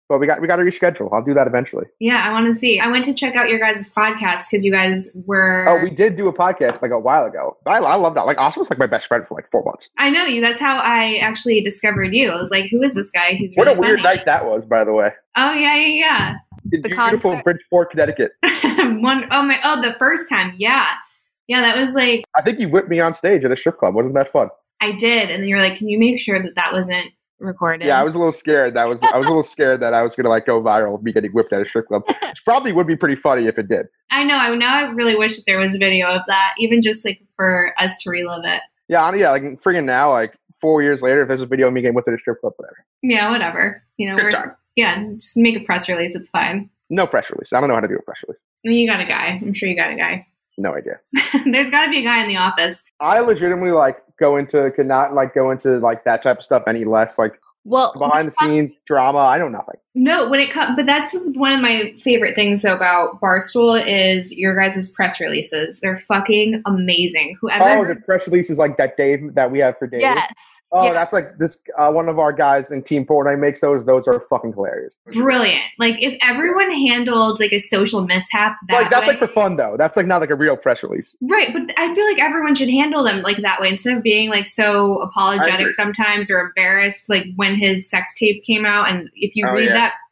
But we got to reschedule. I'll do that eventually. Yeah, I want to see. I went to check out your guys' podcast because you guys were... Oh, we did do a podcast like a while ago. I love that. Like, Asa was like my best friend for like 4 months. I know you. That's how I actually discovered you. I was like, who is this guy? He's really funny. What a weird night that was, by the way. Oh, yeah. In beautiful Bridgeport, Connecticut. The first time. Yeah. Yeah, that was like... I think you whipped me on stage at a strip club. Wasn't that fun? I did. And then you were like, can you make sure that wasn't... recorded. Yeah, I was a little scared. I was a little scared that I was gonna like go viral with me getting whipped at a strip club. Which probably would be pretty funny if it did. I know. I really wish that there was a video of that, even just like for us to relive it. Yeah. Like friggin' now, like 4 years later, if there's a video of me getting whipped at a strip club, whatever. Yeah, whatever. You know, just make a press release. It's fine. No press release. I don't know how to do a press release. You got a guy. I'm sure you got a guy. No idea. There's got to be a guy in the office. I legitimately could not go into that type of stuff any less behind the scenes drama. I know nothing. No, when it comes, but that's one of my favorite things about Barstool is your guys' press releases. They're fucking amazing. The press releases like that Dave that we have for Dave. Yes. Oh, yeah. That's like this one of our guys in Team Fortnite makes those. Those are fucking hilarious. Brilliant. Like if everyone handled like a social mishap that's like for fun though. That's like not like a real press release. Right, but I feel like everyone should handle them like that way instead of being like so apologetic sometimes or embarrassed like when his sex tape came out and if you read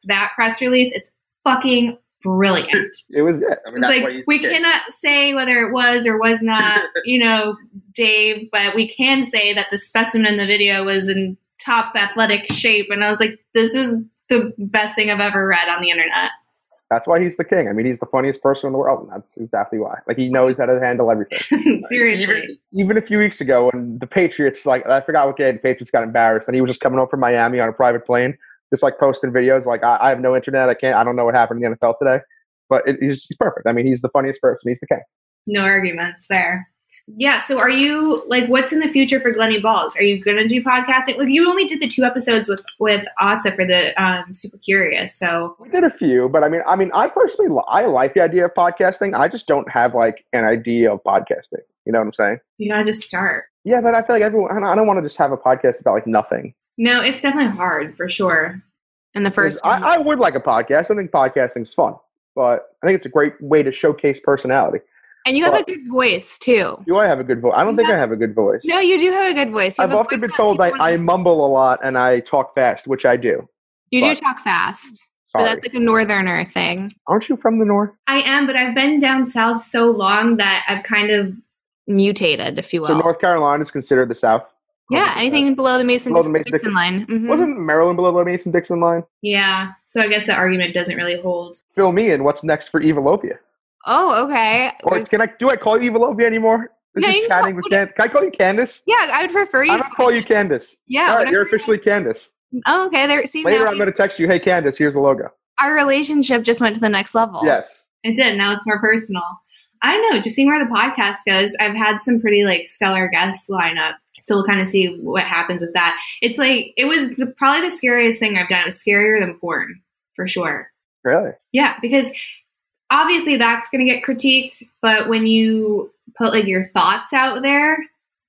that press release, it's fucking brilliant. It was it. I mean, it's like we cannot say whether it was or was not, you know, Dave, but we can say that the specimen in the video was in top athletic shape. And I was like, this is the best thing I've ever read on the internet. That's why he's the king. I mean, he's the funniest person in the world, and that's exactly why. Like, he knows how to handle everything. Seriously. Even a few weeks ago when the Patriots, I forgot what game the Patriots got embarrassed, and he was just coming home from Miami on a private plane, just like posting videos like I have no internet. I don't know what happened in the NFL today, but he's perfect. I mean, he's the funniest person. He's the king. No arguments there. Yeah. So are you what's in the future for Glenny Balls? Are you going to do podcasting? Like you only did the 2 episodes with Asa for the Super Curious. So we did a few, but I mean, I personally, I like the idea of podcasting. I just don't have an idea of podcasting. You know what I'm saying? You got to just start. Yeah. But I feel like I don't want to just have a podcast about nothing. No, it's definitely hard for sure. And the first one. I would like a podcast. I think podcasting's fun, but I think it's a great way to showcase personality. And you have a good voice too. Do I have a good voice? I don't think I have a good voice. No, you do have a good voice. I've often been told I mumble a lot and I talk fast, which I do. You do talk fast. But that's like a northerner thing. Aren't you from the north? I am, but I've been down south so long that I've kind of mutated, if you will. So North Carolina is considered the south. Yeah, anything below the Mason-Dixon line. Mm-hmm. Wasn't Maryland below the Mason-Dixon line? Yeah, so I guess that argument doesn't really hold. Fill me in. What's next for Evilopia? Oh, okay. Or do I call you Evilopia anymore? Can I call you Candice? Yeah, I would prefer you. I'm going to call you Candice. Yeah. All right, you're officially Candice. Oh, okay. Later, I'm going to text you, hey, Candice, here's the logo. Our relationship just went to the next level. Yes. It did. Now it's more personal. I don't know. Just seeing where the podcast goes, I've had some pretty stellar guests line up. So we'll kind of see what happens with that. It's it was probably the scariest thing I've done. It was scarier than porn, for sure. Really? Yeah, because obviously that's going to get critiqued. But when you put your thoughts out there,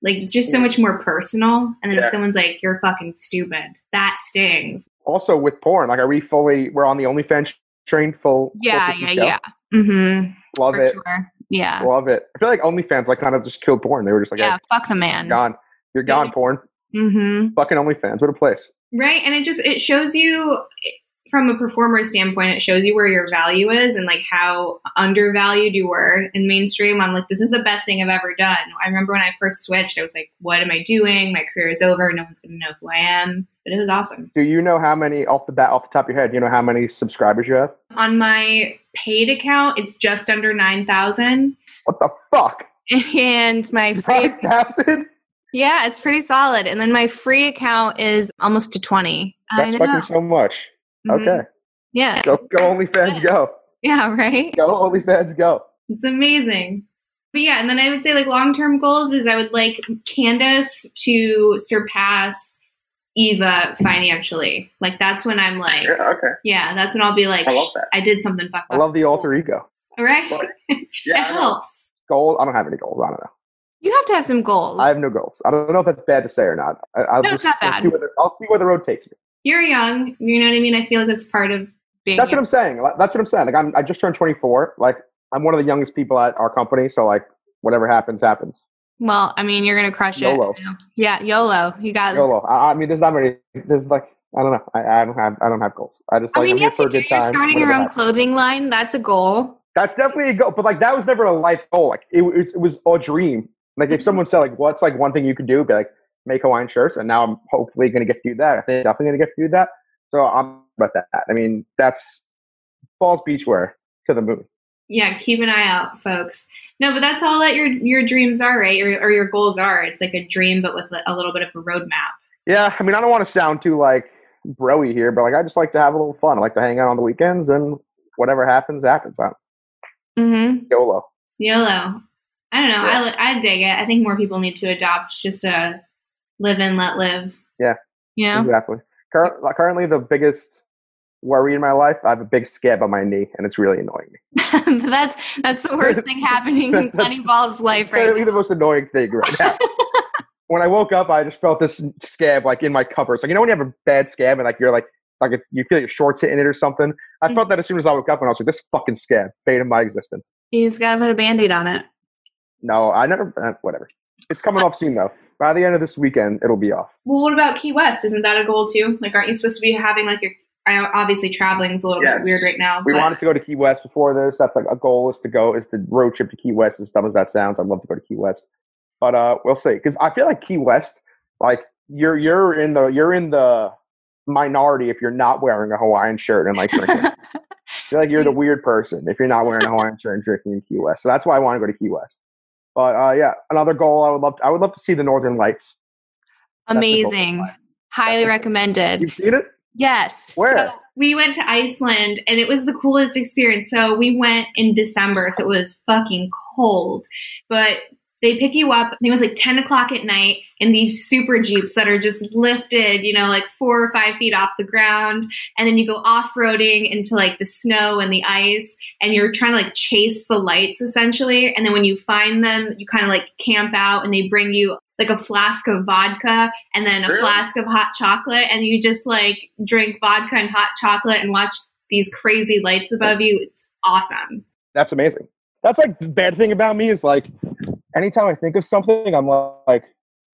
it's just so much more personal. And then if someone's like, you're fucking stupid, that stings. Also with porn, we're on the OnlyFans train full. Yeah. Mm-hmm. Love it. Sure. Yeah. Love it. I feel like OnlyFans kind of just killed porn. They were just like, yeah, fuck the man. Gone. You're gone, porn. Mm-hmm. Fucking OnlyFans. What a place. Right. And it shows you from a performer standpoint, it shows you where your value is and how undervalued you were in mainstream. I'm like, this is the best thing I've ever done. I remember when I first switched, I was like, what am I doing? My career is over. No one's going to know who I am. But it was awesome. Do you know how many off the top of your head, do you know how many subscribers you have? On my paid account, it's just under 9,000. What the fuck? And my free 9,000? Yeah, it's pretty solid. And then my free account is almost to 20. That's fucking so much. Mm-hmm. Okay. Yeah. Go OnlyFans, go. Yeah, right? Go OnlyFans, go. It's amazing. But yeah, and then I would say long-term goals is I would like Candice to surpass Eva financially. That's when I'm like. Yeah, okay. Yeah, that's when I'll be like, I love that. I did something fucked up. I love the alter ego. All right? Yeah, it helps. Goals? I don't have any goals. I don't know. You have to have some goals. I have no goals. I don't know if that's bad to say or not. No, it's not bad. I'll see where the road takes me. you're young. You know what I mean? I feel like that's part of being That's young. What I'm saying. That's what I'm saying. Like, I just turned 24. Like, I'm one of the youngest people at our company. So, like, whatever happens, happens. Well, I mean, you're going to crush YOLO. It. Yeah, YOLO. You got YOLO. I mean, there's not many. There's, like, I don't know. I don't have goals. I just, like, I mean, yes, you do. You're starting your own clothing line. That's a goal. That's definitely a goal. But, like, that was never a life goal. Like, it was a dream. Like, if someone said, like, what's, like, one thing you could do? Be like, make Hawaiian shirts, and now I'm hopefully going to get to do that. I think I'm definitely going to get to do that. So I'm about that. I mean, that's Falls Beachwear to the moon. Yeah, keep an eye out, folks. No, but that's all that your dreams are, right? Or your goals are. It's like a dream, but with a little bit of a roadmap. Yeah, I mean, I don't want to sound too, like, bro-y here, but, like, I just like to have a little fun. I like to hang out on the weekends, and whatever happens, happens. YOLO. YOLO. I don't know. Yeah. I dig it. I think more people need to adopt just a live and let live. Yeah. Yeah. You know? Exactly. Currently, the biggest worry in my life, I have a big scab on my knee, and it's really annoying me. That's the worst thing happening in Glenny Balls' life right now. The most annoying thing right now. When I woke up, I just felt this scab, like, in my covers. Like, you know when you have a bad scab and, like, you're like you feel your shorts hitting it or something? I felt that as soon as I woke up, and I was like, this fucking scab, fate of my existence. You just gotta put a Band-Aid on it. No, I never – whatever. It's coming off soon, though. By the end of this weekend, it'll be off. Well, what about Key West? Isn't that a goal, too? Like, aren't you supposed to be having, like, your – obviously, traveling's a little bit weird right now. We wanted to go to Key West before this. That's, like, a goal is to road trip to Key West, as dumb as that sounds. I'd love to go to Key West. But we'll see. Because I feel like Key West, like, you're in the minority if you're not wearing a Hawaiian shirt and, like, drinking. I feel like you're the weird person if you're not wearing a Hawaiian shirt and drinking in Key West. So that's why I want to go to Key West. But yeah, another goal I would love to see the Northern Lights. Amazing. Highly recommended. You've seen it? Yes. Where? So we went to Iceland, and it was the coolest experience. So we went in December, so it was fucking cold. But they pick you up, I think it was like 10 o'clock at night, in these super Jeeps that are just lifted, you know, like 4 or 5 feet off the ground. And then you go off-roading into, like, the snow and the ice. And you're trying to, like, chase the lights, essentially. And then when you find them, you kind of, like, camp out, and they bring you, like, a flask of vodka and then a flask of hot chocolate. And you just, like, drink vodka and hot chocolate and watch these crazy lights above you. It's awesome. That's amazing. That's, like, the bad thing about me is, like, anytime I think of something, I'm like,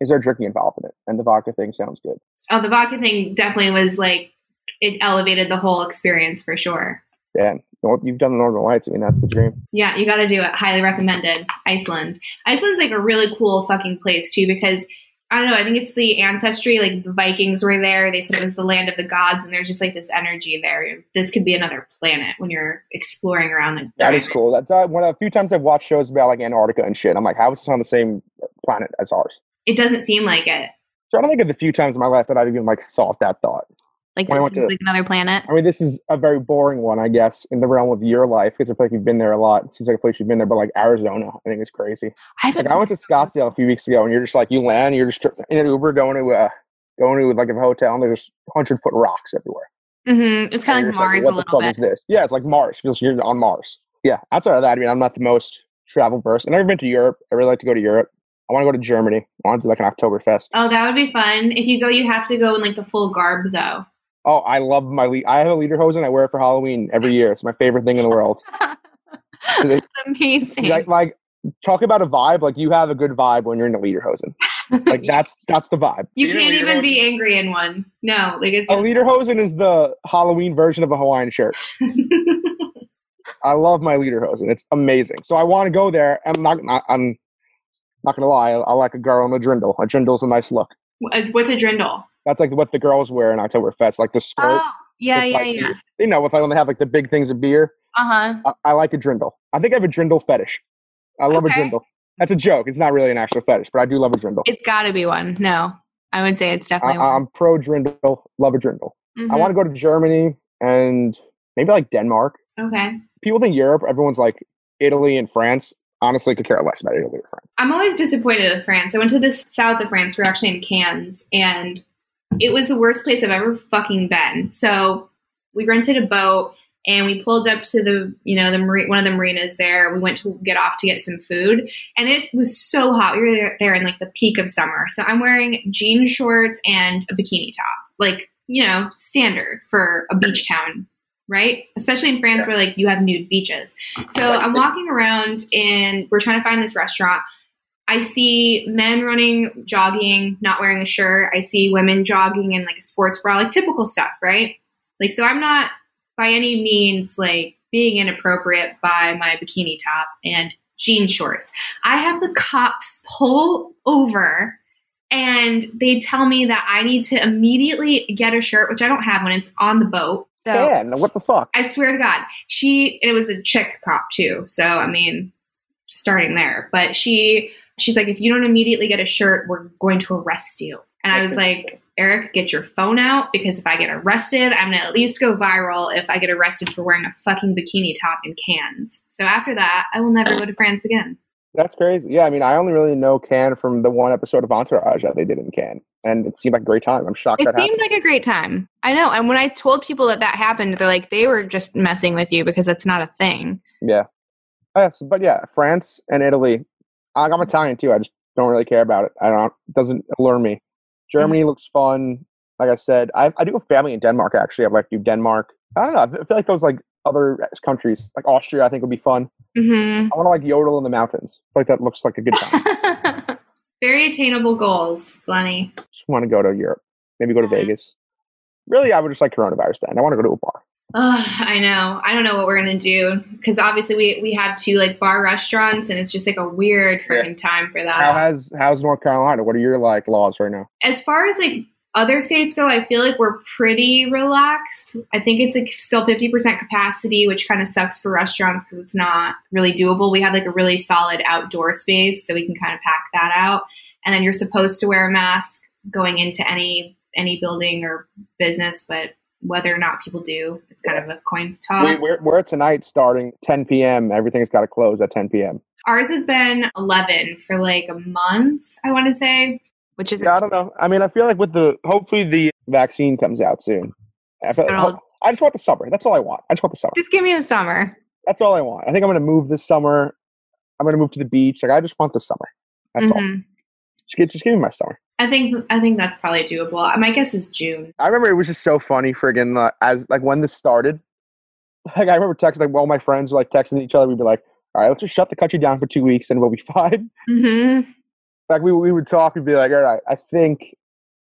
is there drinking involved in it? And the vodka thing sounds good. Oh, the vodka thing definitely was, like, it elevated the whole experience for sure. Yeah. You've done the Northern Lights. I mean, that's the dream. Yeah, you got to do it. Highly recommended. Iceland. Iceland's, like, a really cool fucking place, too, because, I don't know, I think it's the ancestry. Like, the Vikings were there. They said it was the land of the gods, and there's just, like, this energy there. This could be another planet when you're exploring around the That is cool. That's one of the few times I've watched shows about, like, Antarctica and shit. I'm like, how is this on the same planet as ours? It doesn't seem like it. So I don't think of the few times in my life that I've even, like, thought that thought. Like, this seems like another planet. I mean, this is a very boring one, I guess, in the realm of your life, because I feel like you've been there a lot. It seems like a place you've been there, but, like, Arizona, I think it's crazy. I went to Scottsdale a few weeks ago, and you're just like, you land, you're just in an Uber going to like a hotel, and there's 100-foot rocks everywhere. Mm-hmm. It's kind of like Mars, like, a little bit. What the fuck is this? Yeah, it's like Mars. You're on Mars. Yeah. Outside of that, I mean, I'm not the most travel versed. I've never been to Europe. I really like to go to Europe. I want to go to Germany. I want to do, like, an Oktoberfest. Oh, that would be fun. If you go, you have to go in, like, the full garb, though. Oh, I love my I have a lederhosen, and I wear it for Halloween every year. It's my favorite thing in the world. It's amazing. Like, talk about a vibe. Like, you have a good vibe when you're in a lederhosen. Like, that's the vibe. You can't even be angry in one. No, like, it's a lederhosen is the Halloween version of a Hawaiian shirt. I love my lederhosen. It's amazing. So I want to go there. I'm not gonna lie. I like a girl in a drindle. A drindle's a nice look. What's a drindle? That's, like, what the girls wear in Oktoberfest, like the skirt. Oh, yeah. You know, if I only have, like, the big things of beer. Uh-huh. I like a drindle. I think I have a drindle fetish. I love a drindle. That's a joke. It's not really an actual fetish, but I do love a drindle. It's got to be one. No, I would say it's definitely one. I'm pro-drindle, love a drindle. Mm-hmm. I want to go to Germany and maybe, like, Denmark. Okay. People think Europe, everyone's like Italy and France. Honestly, could care less about Italy or France. I'm always disappointed with France. I went to the south of France. We're actually in Cannes, and it was the worst place I've ever fucking been. So we rented a boat, and we pulled up to one of the marinas there. We went to get off to get some food, and it was so hot. We were there in, like, the peak of summer. So I'm wearing jean shorts and a bikini top. Like, you know, standard for a beach town, right? Especially in France where like you have nude beaches. So I'm walking around and we're trying to find this restaurant. I see men running, jogging, not wearing a shirt. I see women jogging in like a sports bra, like typical stuff, right? Like, so I'm not by any means like being inappropriate by my bikini top and jean shorts. I have the cops pull over and they tell me that I need to immediately get a shirt, which I don't have when it's on the boat. So man, what the fuck? I swear to God, it was a chick cop too. So, I mean, starting there, but she's like, if you don't immediately get a shirt, we're going to arrest you. And I was like, Eric, get your phone out, because if I get arrested, I'm going to at least go viral if I get arrested for wearing a fucking bikini top in Cannes. So after that, I will never go to France again. That's crazy. Yeah, I mean, I only really know Cannes from the one episode of Entourage that they did in Cannes. And it seemed like a great time. I'm shocked that happened. It seemed like a great time. I know. And when I told people that happened, they're like, they were just messing with you because that's not a thing. Yeah. But yeah, France and Italy. I'm Italian too. I just don't really care about it. It doesn't allure me. Germany looks fun. Like I said, I do have family in Denmark, actually. I'd like to do Denmark. I don't know. I feel like those like other countries, like Austria, I think would be fun. Mm-hmm. I want to like yodel in the mountains. I feel like that looks like a good time. Very attainable goals, Glenny. Just want to go to Europe. Maybe go to Vegas. Really, I would just like coronavirus then. I want to go to a bar. I know. I don't know what we're going to do. Because obviously we have two like bar restaurants and it's just like a weird freaking time for that. How's North Carolina? What are your like laws right now? As far as like other states go, I feel like we're pretty relaxed. I think it's like still 50% capacity, which kind of sucks for restaurants because it's not really doable. We have like a really solid outdoor space, so we can kind of pack that out. And then you're supposed to wear a mask going into any building or business, but whether or not people do, it's kind of a coin toss. We're tonight starting 10 p.m. Everything's got to close at 10 p.m. Ours has been 11 for like a month, I want to say. Which is I don't know. I mean, I feel like hopefully the vaccine comes out soon. I just want the summer. That's all I want. I just want the summer. Just give me the summer. That's all I want. I think I'm going to move this summer. I'm going to move to the beach. Like, I just want the summer. That's all. Just give me my summer. I think that's probably doable. My guess is June. I remember it was just so funny friggin' as like when this started. Like I remember texting all my friends were like texting each other. We'd be like, all right, let's just shut the country down for 2 weeks and we'll be fine. Mm-hmm. Like we would talk and be like, all right, I think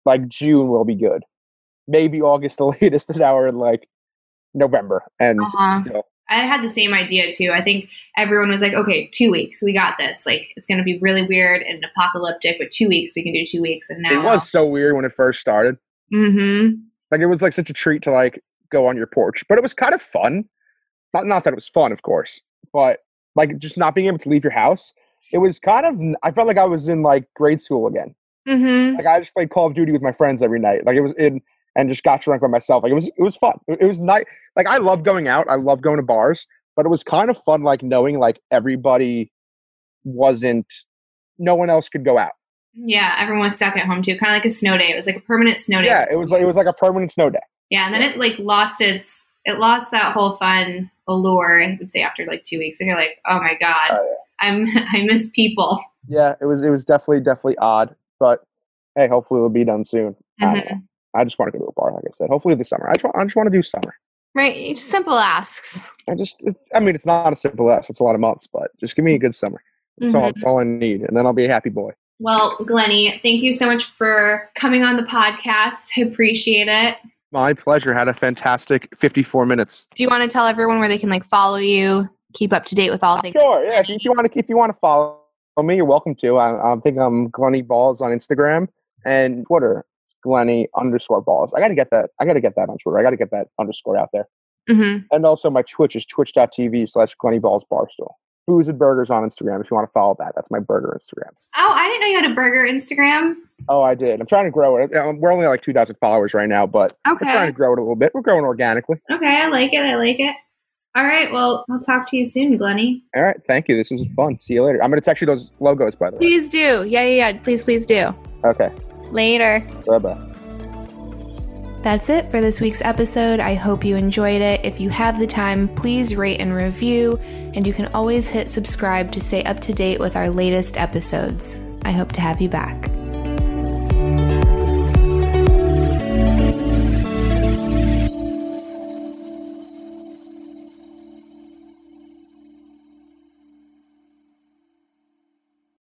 like June will be good. Maybe August the latest, and now we're in like November. And still. I had the same idea too. I think everyone was like, okay, 2 weeks. We got this. Like, it's going to be really weird and apocalyptic, but 2 weeks, we can do 2 weeks. And now it was so weird when it first started. Mm-hmm. Like it was like such a treat to like go on your porch, but it was kind of fun. Not that it was fun, of course, but like just not being able to leave your house. It was kind of, I felt like I was in like grade school again. Mm-hmm. Like I just played Call of Duty with my friends every night. Like it was and just got drunk by myself. Like it was fun. It was nice. Like I love going out. I love going to bars, but it was kind of fun. Like knowing like everybody no one else could go out. Yeah. Everyone was stuck at home too. Kind of like a snow day. It was like a permanent snow day. Yeah. It was like a permanent snow day. Yeah. And then it like lost that whole fun allure. I would say after like 2 weeks and you're like, oh my God, I miss people. Yeah. It was definitely odd, but hey, hopefully it'll be done soon. Mm-hmm. I don't know. I just want to go to a bar, like I said. Hopefully this summer. I just want to do summer. Right. Simple asks. It's not a simple ask. It's a lot of months, but just give me a good summer. That's all I need. And then I'll be a happy boy. Well, Glenny, thank you so much for coming on the podcast. I appreciate it. My pleasure. Had a fantastic 54 minutes. Do you want to tell everyone where they can like follow you, keep up to date with all things? Sure. Yeah. If you want to follow me, you're welcome to. I think I'm Glenny Balls on Instagram and Twitter. Glenny_balls. I gotta get that on Twitter. I gotta get that underscore out there. Mm-hmm. And also my Twitch is twitch.tv/GlennyBallsBarstool. Booze and Burgers on Instagram if you want to follow that. That's my burger Instagram. Oh, I didn't know you had a burger Instagram. Oh, I did. I'm trying to grow it. We're only like 2,000 followers right now, but we're trying to grow it a little bit. We're growing organically. Okay, I like it. All right, well, I'll talk to you soon, Glenny. All right, thank you. This was fun. See you later. I'm gonna text you those logos, by the way. Please do. Yeah. Please do. Okay. Later. Bye-bye. That's it for this week's episode. I hope you enjoyed it. If you have the time, please rate and review, and you can always hit subscribe to stay up to date with our latest episodes. I hope to have you back.